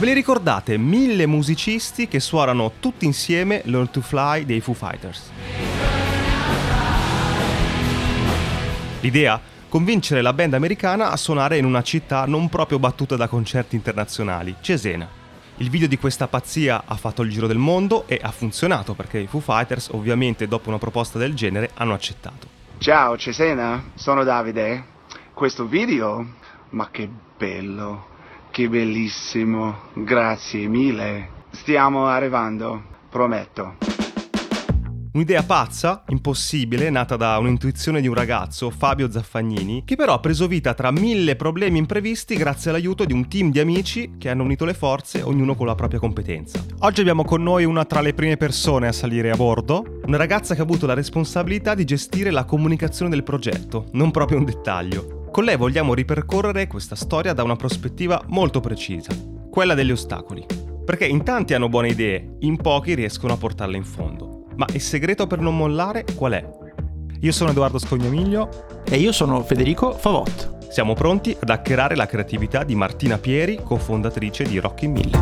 Ve li ricordate? 1000 musicisti che suonano tutti insieme Learn to Fly dei Foo Fighters. L'idea? Convincere la band americana a suonare in una città non proprio battuta da concerti internazionali, Cesena. Il video di questa pazzia ha fatto il giro del mondo e ha funzionato, perché i Foo Fighters, ovviamente, dopo una proposta del genere, hanno accettato. Ciao Cesena, sono Davide. Questo video? Ma che bello, che bellissimo, grazie mille. Stiamo arrivando, prometto. Un'idea pazza, impossibile, nata da un'intuizione di un ragazzo, Fabio Zaffagnini, che però ha preso vita tra 1000 problemi imprevisti grazie all'aiuto di un team di amici che hanno unito le forze, ognuno con la propria competenza. Oggi abbiamo con noi una tra le prime persone a salire a bordo, una ragazza che ha avuto la responsabilità di gestire la comunicazione del progetto, non proprio un dettaglio. Con lei vogliamo ripercorrere questa storia da una prospettiva molto precisa, quella degli ostacoli. Perché in tanti hanno buone idee, in pochi riescono a portarle in fondo. Ma il segreto per non mollare qual è? Io sono Edoardo Scognamiglio. E io sono Federico Favotto. Siamo pronti ad hackerare la creatività di Martina Pieri, cofondatrice di Rockin' Mill.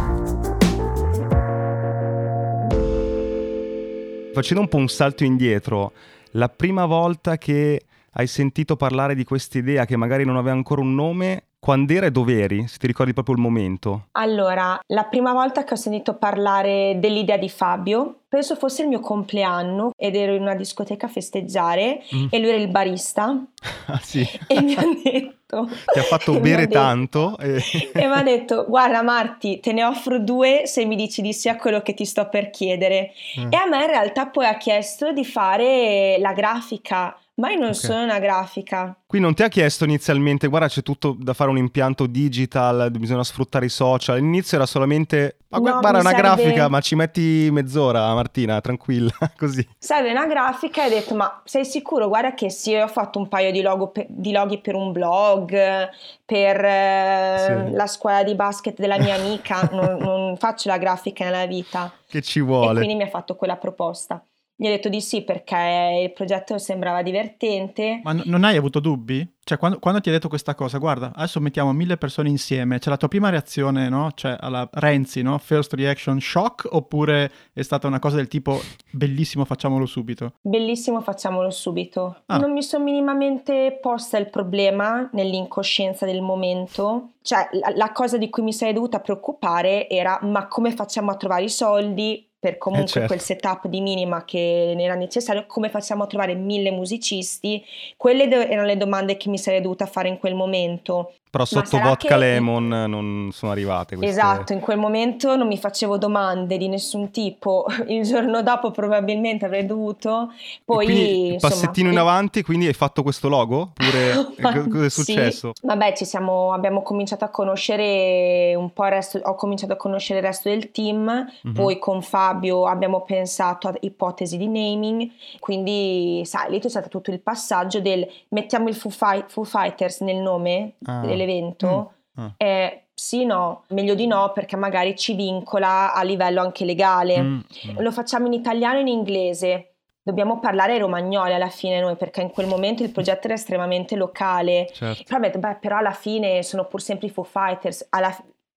Facendo un po' un salto indietro, la prima volta che hai sentito parlare di questa idea che magari non aveva ancora un nome, quando era e dov'eri, se ti ricordi proprio il momento? Allora, la prima volta che ho sentito parlare dell'idea di Fabio, penso fosse il mio compleanno ed ero in una discoteca a festeggiare e lui era il barista. Ah sì? E mi ha detto... Ti ha fatto bere tanto. E mi ha detto, guarda Marti, te ne offro 2 se mi dici di sì a quello che ti sto per chiedere. E a me in realtà poi ha chiesto di fare la grafica. Ma io non sono una grafica. Qui non ti ha chiesto inizialmente, guarda c'è tutto da fare, un impianto digital, bisogna sfruttare i social. All'inizio era solamente, ma no, guarda una grafica, ma ci metti mezz'ora Martina, tranquilla, così. Serve una grafica e hai detto, ma sei sicuro? Guarda che sì, io ho fatto un paio di loghi per un blog, per la squadra di basket della mia amica, non faccio la grafica nella vita. Che ci vuole. E quindi mi ha fatto quella proposta. Gli ho detto di sì perché il progetto sembrava divertente. Ma non hai avuto dubbi? Cioè quando ti ha detto questa cosa, guarda, adesso mettiamo 1000 persone insieme, c'è la tua prima reazione, no? Cioè alla Renzi, no? First reaction shock, oppure è stata una cosa del tipo bellissimo, facciamolo subito? Bellissimo, facciamolo subito. Ah. Non mi sono minimamente posta il problema nell'incoscienza del momento. Cioè la cosa di cui mi sarei dovuta preoccupare era, ma come facciamo a trovare i soldi? Per comunque quel setup di minima che ne era necessario, come facciamo a trovare 1000 musicisti? Quelle erano le domande che mi sarei dovuta fare in quel momento. Però sotto vodka lemon non sono arrivate queste... Esatto, in quel momento non mi facevo domande di nessun tipo. Il giorno dopo probabilmente avrei dovuto. Poi quindi, insomma, passettino in avanti, quindi hai fatto questo logo? Oppure cosa è successo? Sì. Vabbè, abbiamo cominciato a conoscere un po' il resto, ho cominciato a conoscere il resto del team, poi con Fabio abbiamo pensato a ipotesi di naming, quindi sai, lì c'è stato tutto il passaggio del mettiamo il Foo Fighters nel nome dell'evento, sì, no, meglio di no perché magari ci vincola a livello anche legale. Lo facciamo in italiano e in inglese, dobbiamo parlare ai romagnoli alla fine noi, perché in quel momento il progetto era estremamente locale. Però, però alla fine sono pur sempre i Foo Fighters,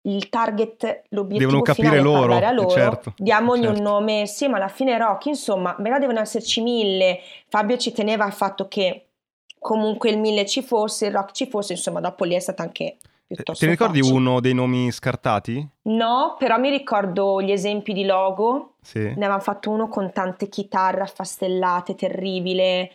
il target, l'obiettivo finale è parlare a loro, diamogli un nome, sì, ma alla fine rock, insomma, però devono esserci 1000. Fabio ci teneva al fatto che comunque il 1000 ci fosse, il rock ci fosse, insomma, dopo lì è stata anche piuttosto facile. Ti ricordi uno dei nomi scartati? No, però mi ricordo gli esempi di logo. Sì. Ne avevamo fatto uno con tante chitarre affastellate, terribile,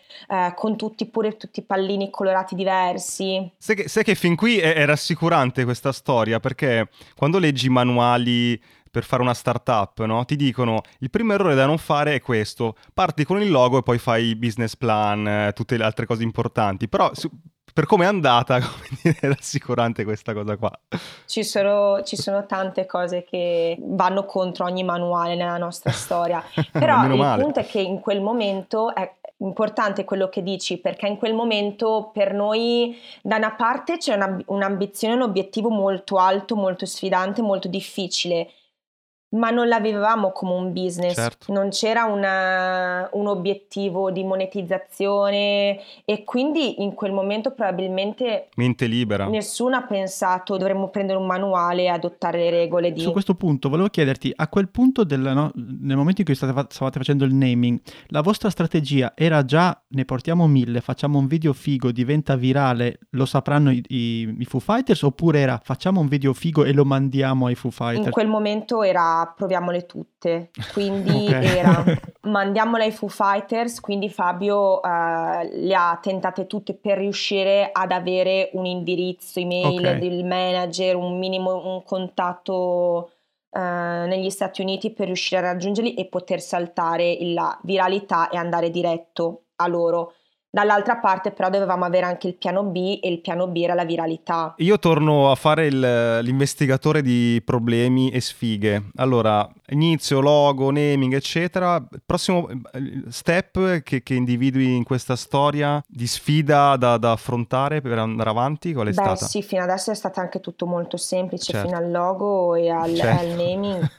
con tutti i pallini colorati diversi. Sai che fin qui è rassicurante questa storia, perché quando leggi manuali per fare una startup, no? Ti dicono il primo errore da non fare è questo, parti con il logo e poi fai business plan, tutte le altre cose importanti, però per come è andata, come dire, è rassicurante questa cosa qua. Ci sono tante cose che vanno contro ogni manuale nella nostra storia, però il punto è che in quel momento è importante quello che dici, perché in quel momento per noi da una parte c'è un'ambizione, un obiettivo molto alto, molto sfidante, molto difficile. ma non la vivevamo come un business, certo. Non c'era un obiettivo di monetizzazione, e quindi in quel momento probabilmente mente libera, nessuno ha pensato dovremmo prendere un manuale e adottare le regole di... Su questo punto volevo chiederti, a quel punto nel momento in cui stavate facendo il naming, la vostra strategia era già ne portiamo 1000, facciamo un video figo, diventa virale, lo sapranno i Foo Fighters, oppure era facciamo un video figo e lo mandiamo ai Foo Fighters? In quel momento era proviamole tutte, quindi okay. Era mandiamola ai Foo Fighters, quindi Fabio le ha tentate tutte per riuscire ad avere un indirizzo email, okay, del manager, un minimo, un contatto negli Stati Uniti per riuscire a raggiungerli e poter saltare la viralità e andare diretto a loro. Dall'altra parte però dovevamo avere anche il piano B, e il piano B era la viralità. Io torno a fare l'investigatore di problemi e sfighe. Allora, inizio, logo, naming, eccetera. Prossimo step che individui in questa storia di sfida da affrontare per andare avanti, qual è stata? Beh sì, fino adesso è stato anche tutto molto semplice, certo, fino al logo e al naming.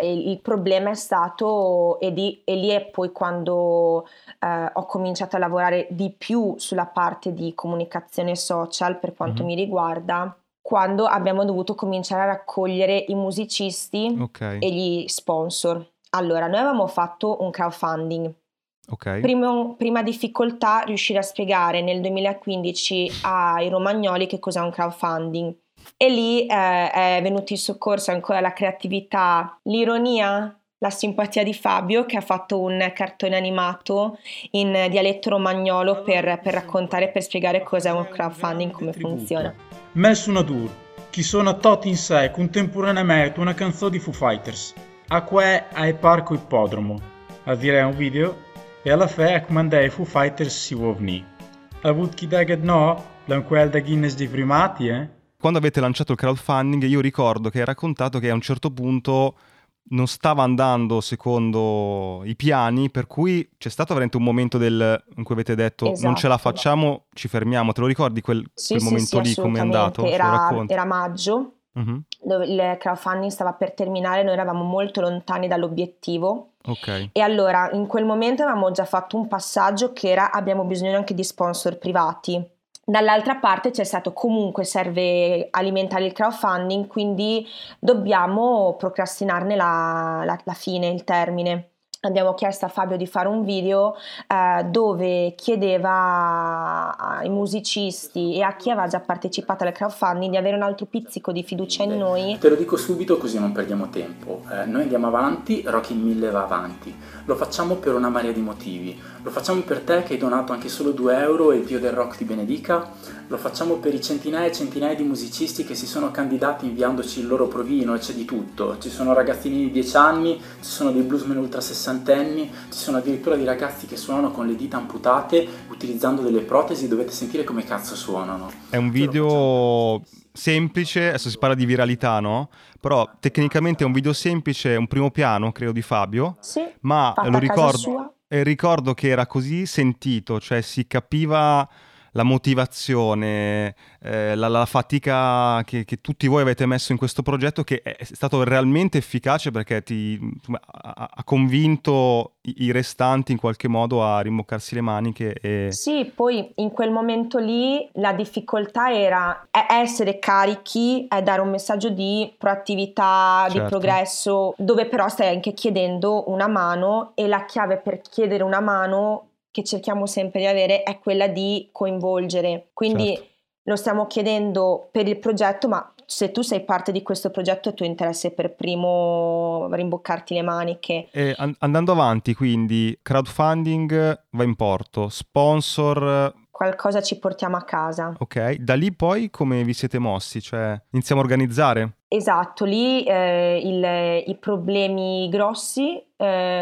Il problema è stato, e lì è poi quando ho cominciato a lavorare di più sulla parte di comunicazione social per quanto mi riguarda, quando abbiamo dovuto cominciare a raccogliere i musicisti, okay, e gli sponsor. Allora, noi avevamo fatto un crowdfunding, okay. Prima difficoltà riuscire a spiegare nel 2015 ai romagnoli che cos'è un crowdfunding. E lì è venuto in soccorso ancora la creatività, l'ironia, la simpatia di Fabio, che ha fatto un cartone animato in dialetto romagnolo per raccontare, per spiegare cos'è un crowdfunding, come funziona. Messo tour, chi sono tutti in sé contemporaneamente una canzone di Foo Fighters, a quei al parco ippodromo, a dire un video, e alla fine a comandare Foo Fighters si vuovni. A vut chi da no, l'anquel da Guinness di primati, eh? Quando avete lanciato il crowdfunding, io ricordo che hai raccontato che a un certo punto non stava andando secondo i piani, per cui c'è stato veramente un momento in cui avete detto, esatto, non ce la facciamo, ci fermiamo. Te lo ricordi quel momento lì, come è andato? Era maggio, dove il crowdfunding stava per terminare, noi eravamo molto lontani dall'obiettivo, okay, e allora in quel momento avevamo già fatto un passaggio che era abbiamo bisogno anche di sponsor privati. Dall'altra parte c'è stato comunque serve alimentare il crowdfunding, quindi dobbiamo procrastinarne la fine, il termine. Abbiamo chiesto a Fabio di fare un video dove chiedeva ai musicisti e a chi aveva già partecipato al crowdfunding di avere un altro pizzico di fiducia in noi. Te lo dico subito così non perdiamo tempo. Noi andiamo avanti, Rockin' Mill va avanti. Lo facciamo per una marea di motivi. Lo facciamo per te che hai donato anche solo €2 e Dio del rock ti benedica. Lo facciamo per i centinaia e centinaia di musicisti che si sono candidati inviandoci il loro provino, e c'è di tutto. Ci sono ragazzini di 10 anni, ci sono dei bluesmen ultra sessantenni, ci sono addirittura dei ragazzi che suonano con le dita amputate utilizzando delle protesi, dovete sentire come cazzo suonano. È un video semplice, adesso si parla di viralità, no? Però tecnicamente è un video semplice, un primo piano, credo, di Fabio, sì, ma lo ricordo, e ricordo che era così sentito, cioè si capiva la motivazione, la fatica che tutti voi avete messo in questo progetto, che è stato realmente efficace, perché ha convinto i restanti in qualche modo a rimboccarsi le maniche. Sì, poi in quel momento lì la difficoltà era essere carichi, è dare un messaggio di proattività, certo, di progresso, dove però stai anche chiedendo una mano, e la chiave per chiedere una mano che cerchiamo sempre di avere è quella di coinvolgere, quindi certo, lo stiamo chiedendo per il progetto, ma se tu sei parte di questo progetto è tuo interesse per primo rimboccarti le maniche. E andando avanti, quindi crowdfunding va in porto, sponsor, qualcosa ci portiamo a casa. Ok, da lì poi come vi siete mossi? Cioè iniziamo a organizzare? Esatto, lì i problemi grossi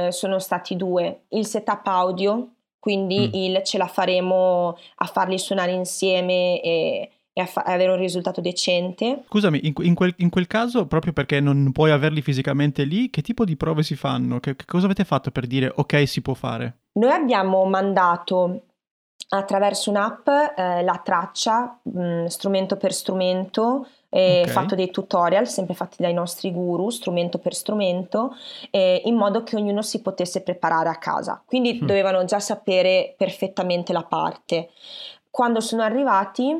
sono stati due, il setup audio, quindi il ce la faremo a farli suonare insieme e avere un risultato decente. Scusami, in quel caso, proprio perché non puoi averli fisicamente lì, che tipo di prove si fanno? Che cosa avete fatto per dire ok, si può fare? Noi abbiamo mandato attraverso un'app la traccia strumento per strumento, fatto dei tutorial sempre fatti dai nostri guru strumento per strumento, in modo che ognuno si potesse preparare a casa, quindi dovevano già sapere perfettamente la parte. Quando sono arrivati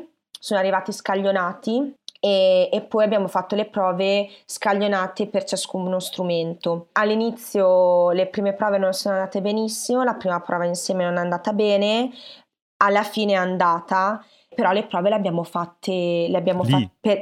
scaglionati e poi abbiamo fatto le prove scaglionate per ciascuno strumento. All'inizio le prime prove non sono andate benissimo, la prima prova insieme non è andata bene, alla fine è andata, però le prove le abbiamo fatte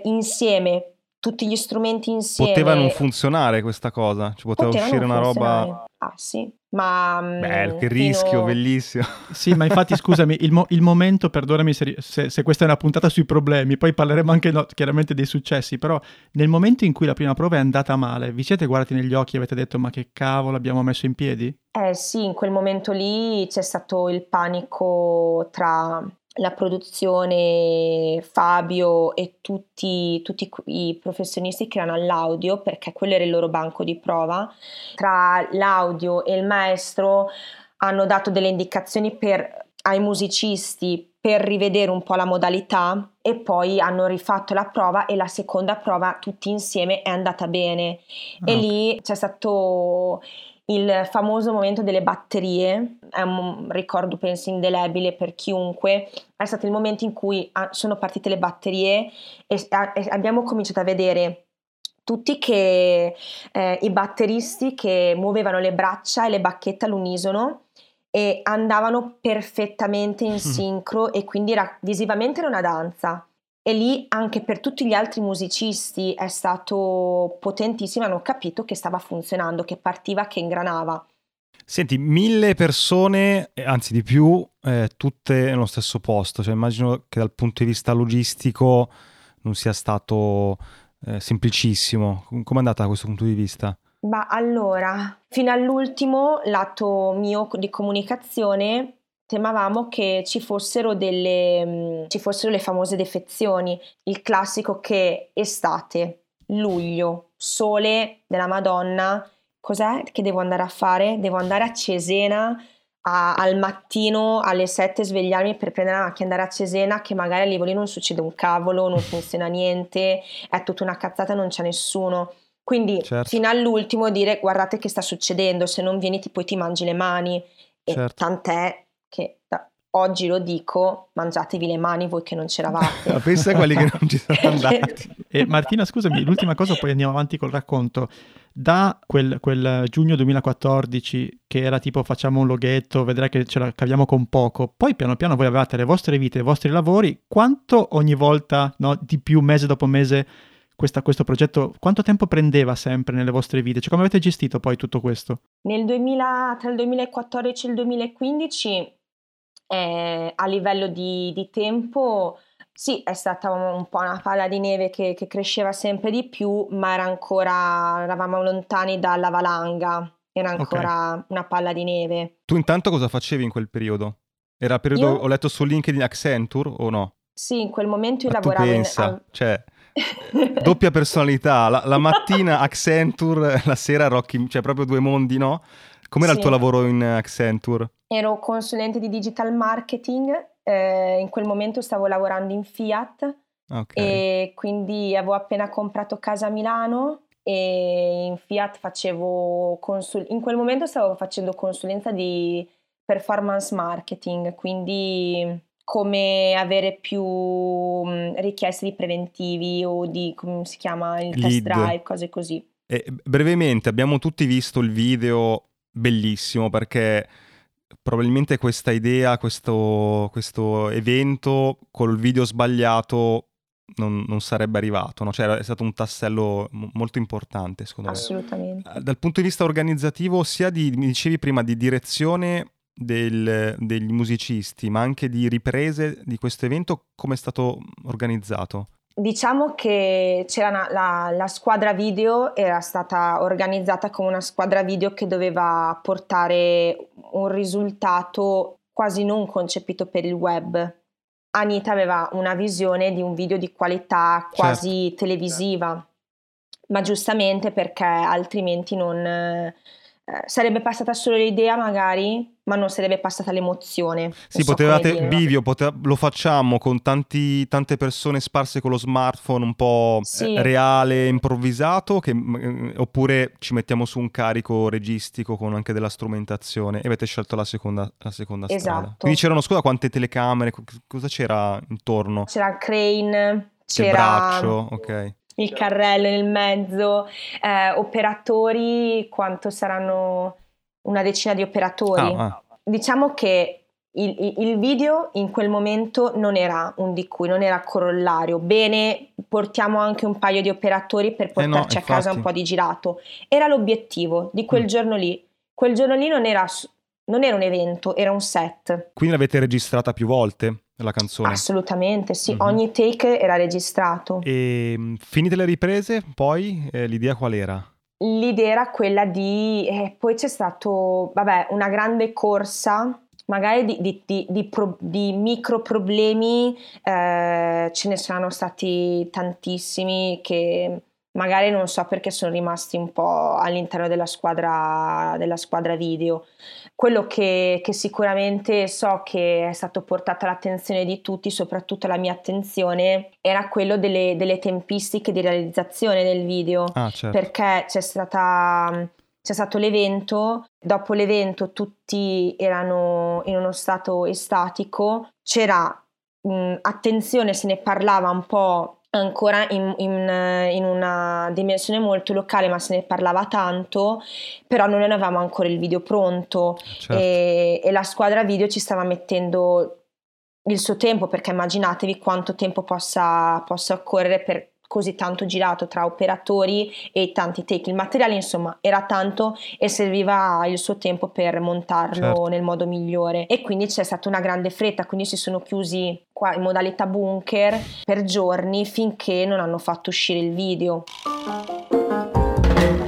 insieme, tutti gli strumenti insieme. Poteva non funzionare questa cosa, ci poteva uscire una roba... Ah sì, ma... Beh, che rischio, bellissimo. Sì, ma infatti scusami, il momento, perdonami se questa è una puntata sui problemi, poi parleremo anche chiaramente dei successi, però nel momento in cui la prima prova è andata male, vi siete guardati negli occhi e avete detto ma che cavolo abbiamo messo in piedi? Sì, in quel momento lì c'è stato il panico tra... la produzione, Fabio e tutti i professionisti che erano all'audio, perché quello era il loro banco di prova. Tra l'audio e il maestro hanno dato delle indicazioni ai musicisti per rivedere un po' la modalità, e poi hanno rifatto la prova e la seconda prova tutti insieme è andata bene. E lì c'è stato... il famoso momento delle batterie, è un ricordo penso indelebile per chiunque, è stato il momento in cui sono partite le batterie e abbiamo cominciato a vedere tutti che i batteristi che muovevano le braccia e le bacchette all'unisono e andavano perfettamente in sincro, e quindi era visivamente una danza. E lì anche per tutti gli altri musicisti è stato potentissimo, hanno capito che stava funzionando, che partiva, che ingranava. Senti, 1000 persone, anzi di più, tutte nello stesso posto. Cioè, immagino che dal punto di vista logistico non sia stato semplicissimo. Com'è andata da questo punto di vista? Ma allora, fino all'ultimo, lato mio di comunicazione... temavamo che ci fossero le famose defezioni, il classico che estate, luglio, sole della Madonna, cos'è che devo andare a fare? Devo andare a Cesena al mattino alle 7, svegliarmi per prendere la macchina, andare a Cesena, che magari a livello non succede un cavolo, non funziona niente, è tutta una cazzata, non c'è nessuno. Quindi certo, fino all'ultimo dire guardate che sta succedendo, se non vieni poi ti mangi le mani, e tant'è che oggi lo dico, mangiatevi le mani voi che non c'eravate. Pensa a quelli che non ci sono andati. E Martina, scusami, l'ultima cosa, poi andiamo avanti col racconto. Da quel giugno 2014 che era tipo facciamo un loghetto, vedrai che ce la caviamo con poco, poi piano piano voi avevate le vostre vite, i vostri lavori, quanto ogni volta, no, di più mese dopo mese, questo progetto, quanto tempo prendeva sempre nelle vostre vite? Cioè, come avete gestito poi tutto questo? Tra il 2014 e il 2015... a livello di tempo sì, è stata un po' una palla di neve che cresceva sempre di più, ma eravamo lontani dalla valanga, era ancora una palla di neve. Tu intanto cosa facevi in quel periodo? Era periodo, ho letto su LinkedIn, Accenture o no? Sì, in quel momento io lavoravo cioè doppia personalità, la mattina Accenture, la sera Rockin', cioè proprio due mondi, no? Com'era il tuo lavoro in Accenture? Ero consulente di digital marketing, in quel momento stavo lavorando in Fiat, e quindi avevo appena comprato casa a Milano e in Fiat in quel momento stavo facendo consulenza di performance marketing, quindi come avere più richieste di preventivi o di, come si chiama, il test drive, cose così. E brevemente, abbiamo tutti visto il video, bellissimo, perché probabilmente questa idea, questo evento col video sbagliato non sarebbe arrivato, no? Cioè, è stato un tassello molto importante, secondo me. Assolutamente. Dal punto di vista organizzativo, sia mi dicevi prima, di direzione degli musicisti, ma anche di riprese di questo evento, come è stato organizzato? Diciamo che c'era la squadra video, era stata organizzata come una squadra video che doveva portare un risultato quasi non concepito per il web. Anita aveva una visione di un video di qualità quasi televisiva, ma giustamente, perché altrimenti non... sarebbe passata solo l'idea magari, ma non sarebbe passata l'emozione. Sì, potevate bivio, lo facciamo con tante persone sparse con lo smartphone, un po' sì, reale, improvvisato, che, oppure ci mettiamo su un carico registico con anche della strumentazione, e avete scelto la seconda esatto, strada. Quindi c'erano, scusa, quante telecamere, cosa c'era intorno? C'era il crane, c'era il braccio, ok, il carrello nel mezzo, operatori, quanto saranno? Una decina di operatori. Diciamo che il video in quel momento non era un DQ, non era corollario. Bene, portiamo anche un paio di operatori per portarci a casa un po' di girato. Era l'obiettivo di quel giorno lì. Quel giorno lì non era un evento, era un set. Quindi l'avete registrata più volte la canzone? Assolutamente, sì. Mm-hmm. Ogni take era registrato. E finite le riprese, poi l'idea qual era? L'idea era quella di... poi c'è stato, vabbè, una grande corsa, magari di micro problemi, ce ne saranno stati tantissimi che magari non so perché sono rimasti un po' all'interno della squadra video. Quello che sicuramente so che è stato portato all'attenzione di tutti, soprattutto alla mia attenzione, era quello delle tempistiche di realizzazione del video. Certo. Perché c'è stato l'evento, dopo l'evento tutti erano in uno stato estatico, c'era attenzione, se ne parlava un po' ancora in una dimensione molto locale, ma se ne parlava tanto, però non avevamo ancora il video pronto. Certo. E la squadra video ci stava mettendo il suo tempo, perché immaginatevi quanto tempo possa occorrere per così tanto girato tra operatori e tanti take. Il materiale, insomma, era tanto e serviva il suo tempo per montarlo, certo, nel modo migliore, e quindi c'è stata una grande fretta, quindi si sono chiusi qua in modalità bunker per giorni finché non hanno fatto uscire il video.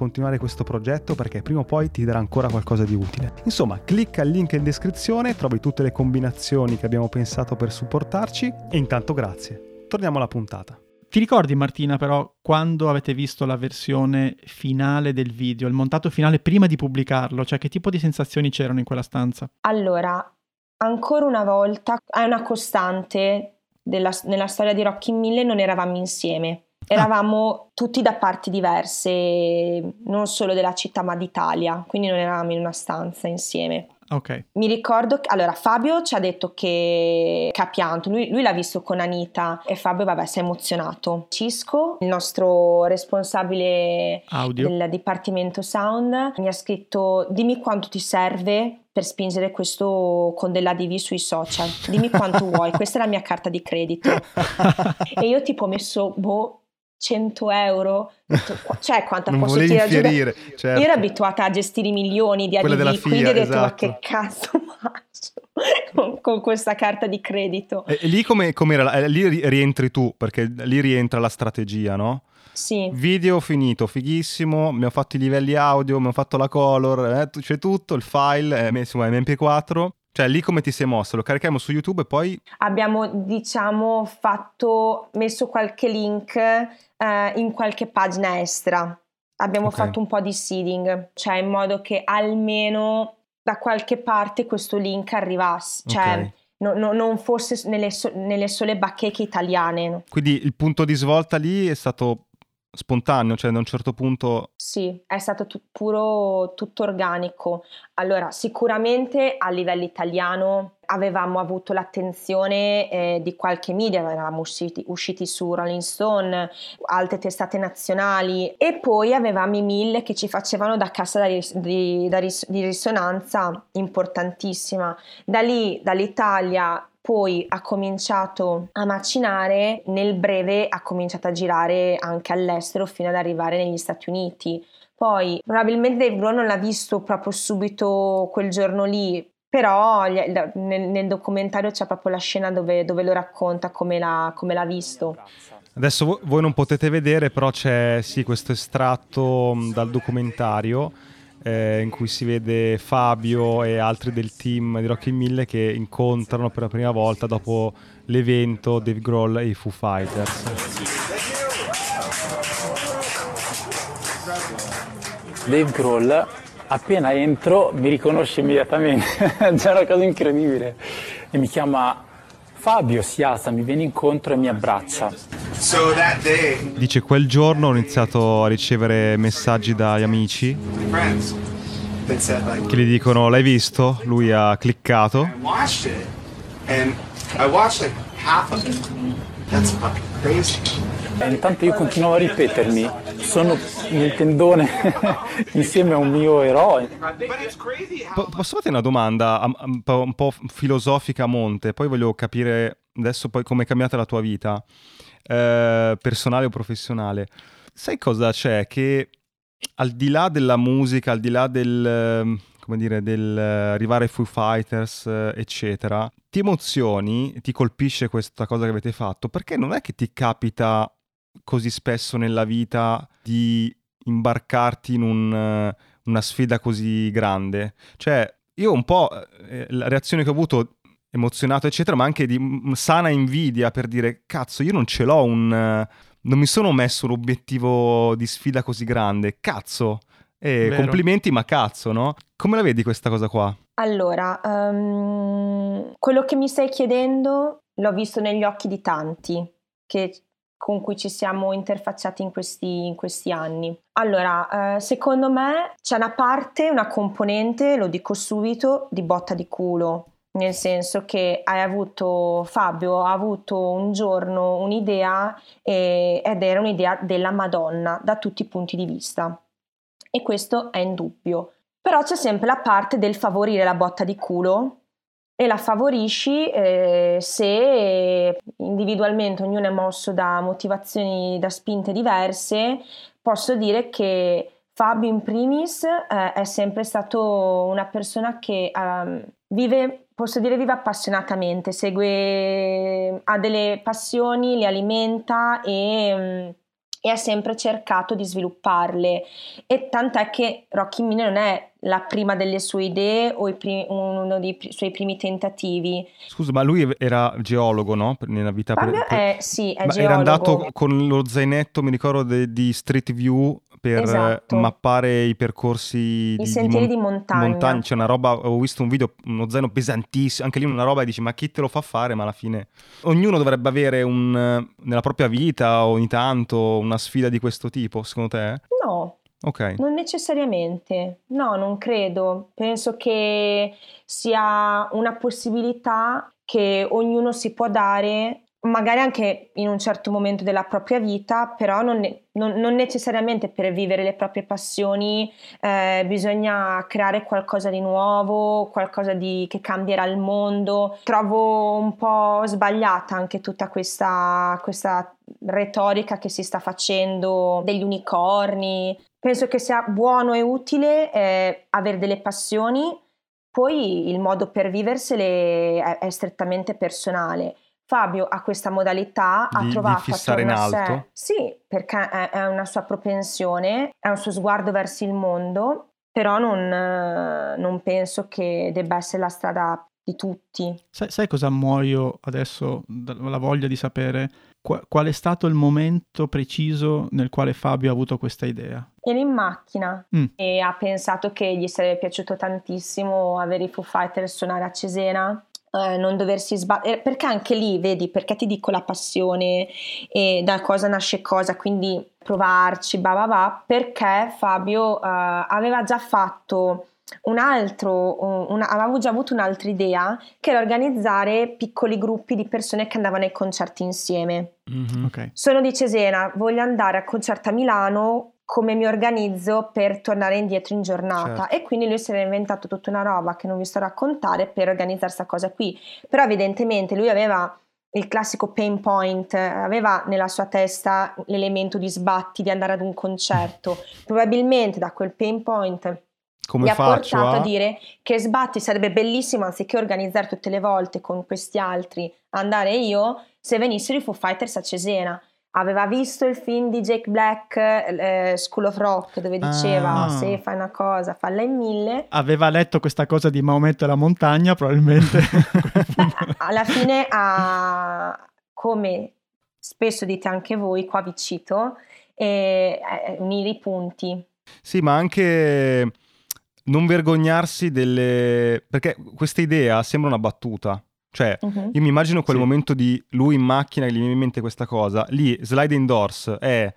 continuare questo progetto, perché prima o poi ti darà ancora qualcosa di utile. Insomma, clicca al link in descrizione, trovi tutte le combinazioni che abbiamo pensato per supportarci, e intanto grazie. Torniamo alla puntata. Ti ricordi, Martina, però, quando avete visto la versione finale del video, il montato finale prima di pubblicarlo? Cioè, che tipo di sensazioni c'erano in quella stanza? Allora, ancora una volta, è una costante nella storia di Rockin' Mill, non eravamo insieme. Eravamo tutti da parti diverse, non solo della città ma d'Italia, quindi non eravamo in una stanza insieme. Ok. Mi ricordo allora Fabio ci ha detto che ha pianto, lui l'ha visto con Anita e Fabio, vabbè, si è emozionato. Cisco, il nostro responsabile audio del dipartimento sound, mi ha scritto: dimmi quanto ti serve per spingere questo con dell'ADV sui social, dimmi quanto vuoi, questa è la mia carta di credito. E io tipo ho messo 100 euro, cioè quanto posso tirare giù? Certo. Io ero abituata a gestire i milioni di ADV, quindi ho detto esatto, ma che cazzo faccio con questa carta di credito? E lì come era? Lì rientri tu, perché lì rientra la strategia, no? Sì. Video finito, fighissimo, mi ho fatto i livelli audio, mi ho fatto la color, c'è tutto, il file, insomma MP4. Cioè lì come ti sei mossa? Lo carichiamo su YouTube e poi... Abbiamo, diciamo, messo qualche link in qualche pagina extra. Abbiamo fatto un po' di seeding, cioè in modo che almeno da qualche parte questo link arrivasse. Cioè... Okay. Non fosse nelle sole bacheche italiane. Quindi il punto di svolta lì è stato spontaneo, cioè da un certo punto... Sì, è stato puro, tutto organico. Allora, sicuramente a livello italiano avevamo avuto l'attenzione di qualche media, eravamo usciti su Rolling Stone, altre testate nazionali, e poi avevamo i Mill che ci facevano da cassa di risonanza importantissima. Da lì, dall'Italia... Poi ha cominciato a macinare, nel breve ha cominciato a girare anche all'estero fino ad arrivare negli Stati Uniti. Poi probabilmente Dave Grohl non l'ha visto proprio subito quel giorno lì, però nel documentario c'è proprio la scena dove lo racconta come l'ha visto. Adesso voi non potete vedere, però c'è sì questo estratto dal documentario in cui si vede Fabio e altri del team di Rockin' Mill che incontrano per la prima volta dopo l'evento Dave Grohl e i Foo Fighters. Dave Grohl, appena entro, mi riconosce immediatamente, è già una cosa incredibile, e mi chiama Fabio, si alza, mi viene incontro e mi abbraccia. Dice, quel giorno ho iniziato a ricevere messaggi dagli amici che gli dicono l'hai visto? Lui ha cliccato. E intanto io continuavo a ripetermi, sono nel tendone insieme a un mio eroe. Posso fare una domanda un po' filosofica a monte? Poi voglio capire adesso poi come è cambiata la tua vita. Personale o professionale. Sai cosa c'è? Che al di là della musica, al di là del arrivare ai Foo Fighters, eccetera, ti emozioni, ti colpisce questa cosa che avete fatto, perché non è che ti capita così spesso nella vita di imbarcarti in una sfida così grande. Cioè, io un po' la reazione che ho avuto, emozionato eccetera, ma anche di sana invidia, per dire cazzo, io non ce l'ho non mi sono messo un obiettivo di sfida così grande, cazzo, complimenti, ma cazzo, no? Come la vedi questa cosa qua? Allora, quello che mi stai chiedendo l'ho visto negli occhi di tanti con cui ci siamo interfacciati in questi anni. Allora, secondo me c'è una parte, una componente, lo dico subito, di botta di culo. Nel senso che Fabio ha avuto un giorno un'idea ed era un'idea della Madonna da tutti i punti di vista, e questo è indubbio. Però c'è sempre la parte del favorire la botta di culo, e la favorisci se individualmente ognuno è mosso da motivazioni, da spinte diverse. Posso dire che Fabio in primis è sempre stato una persona che vive appassionatamente, ha delle passioni, le alimenta e ha sempre cercato di svilupparle, e tant'è che Rockin' Mill non è la prima delle sue idee o uno dei suoi primi tentativi. Scusa, ma lui era geologo, no? Nella vita sì, è geologo. Era andato con lo zainetto, mi ricordo, di Street View per mappare i percorsi, i sentieri di montagna. C'è una roba, ho visto un video, uno zaino pesantissimo, anche lì una roba, e dici ma chi te lo fa fare? Ma alla fine ognuno dovrebbe avere nella propria vita ogni tanto una sfida di questo tipo, secondo te? No. Okay. Non necessariamente, no, non credo. Penso che sia una possibilità che ognuno si può dare, magari anche in un certo momento della propria vita, però non necessariamente per vivere le proprie passioni bisogna creare qualcosa di nuovo, che cambierà il mondo. Trovo un po' sbagliata anche tutta questa retorica che si sta facendo degli unicorni. Penso che sia buono e utile avere delle passioni, poi il modo per viversele è strettamente personale. Fabio ha questa modalità, ha trovato di fissare in alto. Sì, perché è una sua propensione, è un suo sguardo verso il mondo, però non penso che debba essere la strada di tutti. Sai cosa muoio adesso? La voglia di sapere qual è stato il momento preciso nel quale Fabio ha avuto questa idea. Era in macchina e ha pensato che gli sarebbe piaciuto tantissimo avere i Foo Fighters suonare a Cesena. non doversi sbagliare, perché anche lì, vedi, perché ti dico la passione e da cosa nasce cosa, quindi provarci, perché Fabio aveva già fatto avevo già avuto un'altra idea, che era organizzare piccoli gruppi di persone che andavano ai concerti insieme. Mm-hmm, okay. Sono di Cesena, voglio andare a concerto a Milano, come mi organizzo per tornare indietro in giornata? Certo. E quindi lui si era inventato tutta una roba che non vi sto a raccontare per organizzare questa cosa qui, però evidentemente lui aveva il classico pain point, aveva nella sua testa l'elemento di sbatti di andare ad un concerto, probabilmente da quel pain point mi ha portato a dire che sbatti sarebbe bellissimo, anziché organizzare tutte le volte con questi altri, andare io, se venissero i Foo Fighters a Cesena. Aveva visto il film di Jake Black, School of Rock, dove diceva se fai una cosa falla in 1000. Aveva letto questa cosa di Maometto e la montagna, probabilmente. Alla fine come spesso dite anche voi, qua vi cito, unire i punti. Sì, ma anche non vergognarsi delle... perché questa idea sembra una battuta. Cioè, uh-huh, io mi immagino quel momento di lui in macchina che gli viene in mente questa cosa, lì, sliding doors, è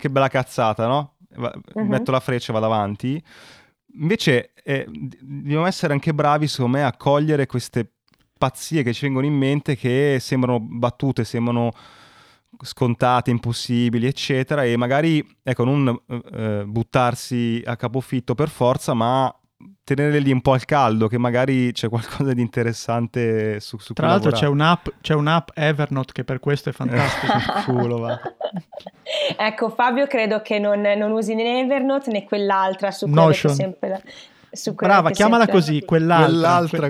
che bella cazzata, no? Metto la freccia e vado avanti. Invece dobbiamo essere anche bravi, secondo me, a cogliere queste pazzie che ci vengono in mente, che sembrano battute, sembrano scontate, impossibili, eccetera, e magari, ecco, non buttarsi a capofitto per forza, ma tenere lì un po' al caldo, che magari c'è qualcosa di interessante su tra l'altro lavorare. c'è un'app Evernote che per questo è fantastica. Culo, va. Ecco, Fabio credo che non usi né Evernote né quell'altra su cui avete sempre... Brava, chiamala sempre... così, quell'altra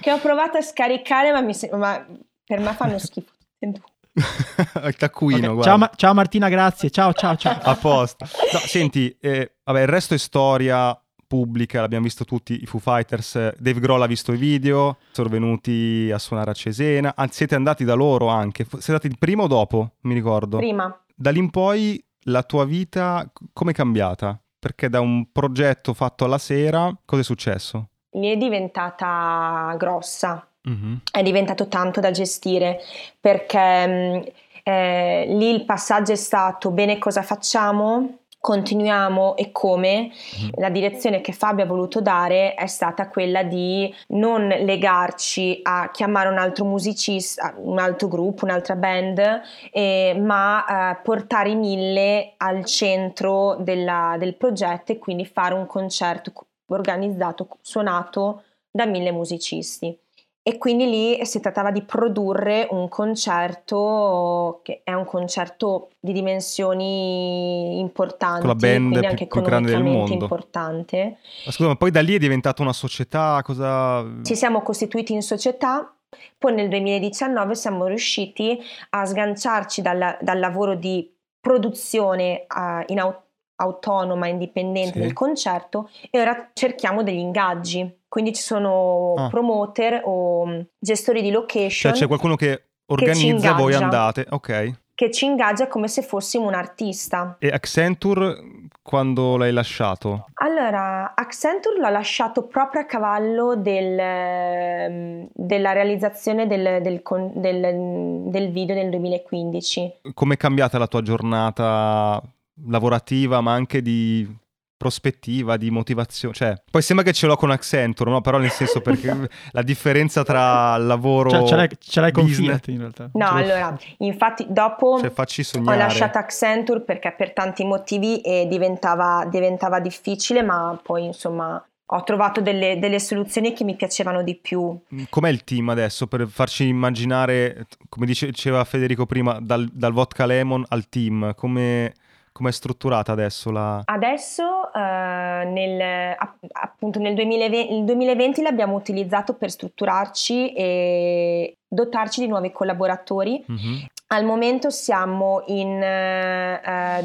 che ho provato a scaricare, ma per me fanno schifo. Il taccuino, okay. Ciao Martina, grazie, ciao. A posto. No, senti, vabbè, il resto è storia pubblica, l'abbiamo visto tutti i Foo Fighters, Dave Grohl ha visto i video, sono venuti a suonare a Cesena, anzi siete andati da loro anche, siete andati prima o dopo? Mi ricordo. Prima. Da lì in poi la tua vita come è cambiata? Perché da un progetto fatto alla sera, cosa è successo? Mi è diventata grossa, è diventato tanto da gestire, perché lì il passaggio è stato: bene, cosa facciamo? Continuiamo e come? La direzione che Fabio ha voluto dare è stata quella di non legarci a chiamare un altro musicista, un altro gruppo, un'altra band, ma portare i 1000 al centro del progetto, e quindi fare un concerto organizzato, suonato da 1000 musicisti. E quindi lì si trattava di produrre un concerto che è un concerto di dimensioni importanti, con la band quindi anche più grande del mondo, importante. Ma scusa, ma poi da lì è diventata una società? Ci siamo costituiti in società, poi nel 2019 siamo riusciti a sganciarci dal lavoro di produzione in autonoma, indipendente del concerto, e ora cerchiamo degli ingaggi. Quindi ci sono promoter o gestori di location. Cioè c'è qualcuno che organizza e voi andate, ok. Che ci ingaggia come se fossimo un artista. E Accenture quando l'hai lasciato? Allora, Accenture l'ho lasciato proprio a cavallo della realizzazione del video del 2015. Com'è cambiata la tua giornata lavorativa, ma anche di... prospettiva, di motivazione? Cioè, poi sembra che ce l'ho con Accenture, no? Però nel senso, perché la differenza tra lavoro, cioè, ce l'hai confinata in realtà. No, allora, infatti dopo ho lasciato Accenture perché per tanti motivi diventava difficile, ma poi insomma ho trovato delle soluzioni che mi piacevano di più. Com'è il team adesso? Per farci immaginare, come diceva Federico prima, dal vodka lemon al team, come è strutturata adesso la... Adesso appunto nel 2020 l'abbiamo utilizzato per strutturarci e dotarci di nuovi collaboratori. Al momento siamo in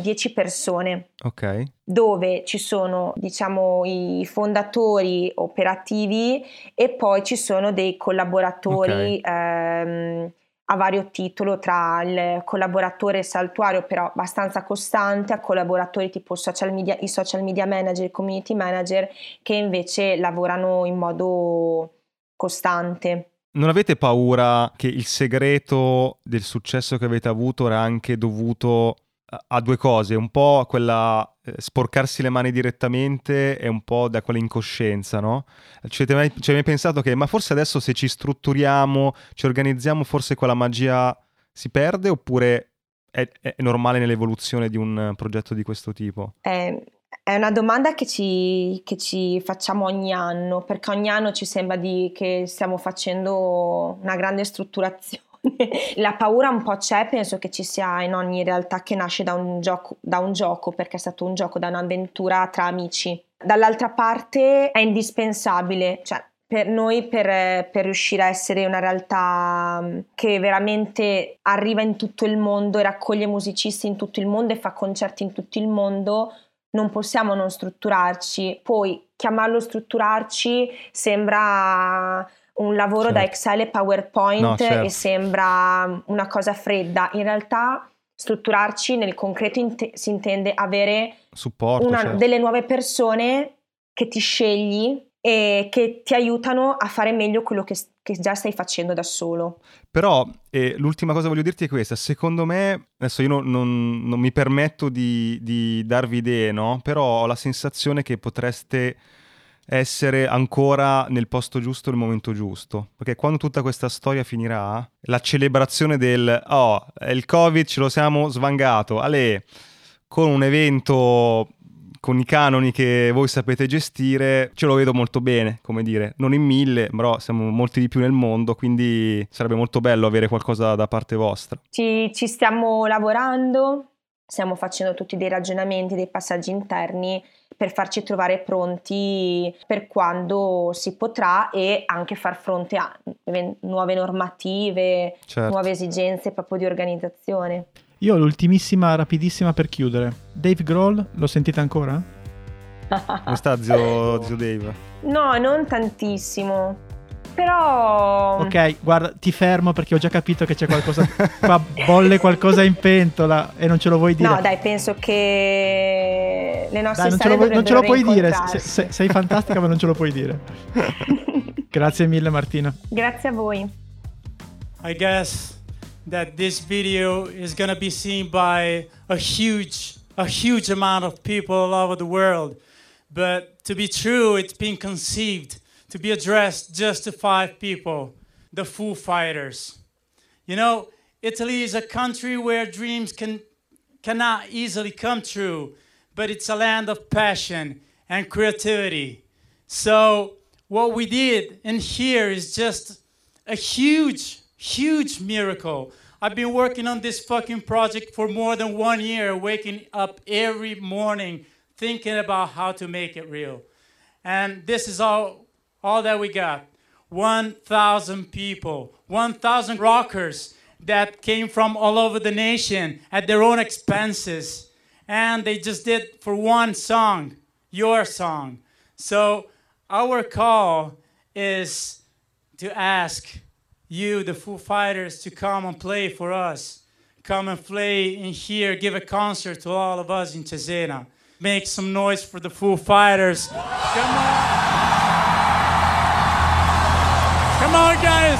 10 persone, ok, dove ci sono, diciamo, i fondatori operativi e poi ci sono dei collaboratori, a vario titolo, tra il collaboratore saltuario però abbastanza costante a collaboratori tipo social media, i social media manager, i community manager, che invece lavorano in modo costante. Non avete paura che il segreto del successo che avete avuto era anche dovuto a due cose, un po' a quella sporcarsi le mani direttamente e un po' da quell'incoscienza, no? Ci avete mai pensato che, ma forse adesso se ci strutturiamo, ci organizziamo, forse quella magia si perde, oppure è normale nell'evoluzione di un progetto di questo tipo? È una domanda che ci facciamo ogni anno, perché ogni anno ci sembra che stiamo facendo una grande strutturazione. La paura un po' c'è, penso che ci sia in ogni realtà che nasce da un gioco, perché è stato un gioco, da un'avventura tra amici. Dall'altra parte è indispensabile, cioè per noi, per riuscire a essere una realtà che veramente arriva in tutto il mondo e raccoglie musicisti in tutto il mondo e fa concerti in tutto il mondo, non possiamo non strutturarci. Poi chiamarlo strutturarci sembra un lavoro, certo, da Excel e PowerPoint, no, certo, e sembra una cosa fredda. In realtà strutturarci nel concreto si intende avere supporto, certo, delle nuove persone che ti scegli e che ti aiutano a fare meglio quello che già stai facendo da solo. Però l'ultima cosa voglio dirti è questa: secondo me, adesso io non mi permetto di darvi idee, no? Però ho la sensazione che potreste essere ancora nel posto giusto al momento giusto, perché quando tutta questa storia finirà, la celebrazione del il Covid ce lo siamo svangato, ale, con un evento con i canoni che voi sapete gestire, ce lo vedo molto bene, come dire, non in 1000, però siamo molti di più nel mondo, quindi sarebbe molto bello avere qualcosa da parte vostra. Ci stiamo lavorando, stiamo facendo tutti dei ragionamenti, dei passaggi interni per farci trovare pronti per quando si potrà, e anche far fronte a nuove normative, certo, nuove esigenze proprio di organizzazione. Io ho l'ultimissima, rapidissima per chiudere. Dave Grohl, lo sentite ancora? Come sta zio Dave? No, non tantissimo, però... Ok, guarda, ti fermo perché ho già capito che c'è qualcosa, qua bolle qualcosa in pentola e non ce lo vuoi dire. No, dai, penso che le nostre storie dovrebbero reincontrarsi. Sei fantastica ma non ce lo puoi dire. Grazie mille Martina. Grazie a voi. I guess that this video is going to be seen by a huge amount of people all over the world. But to be true, it's been conceived to be addressed just to 5 people, the Foo Fighters. You know, Italy is a country where dreams cannot easily come true, but it's a land of passion and creativity. So what we did in here is just a huge miracle. I've been working on this fucking project for more than 1 year, waking up every morning thinking about how to make it real. And this is all that we got. 1,000 people, 1,000 rockers that came from all over the nation at their own expenses. And they just did for one song, your song. So our call is to ask you, the Foo Fighters, to come and play for us. Come and play in here, give a concert to all of us in Cesena. Make some noise for the Foo Fighters. Come on! Come on, guys!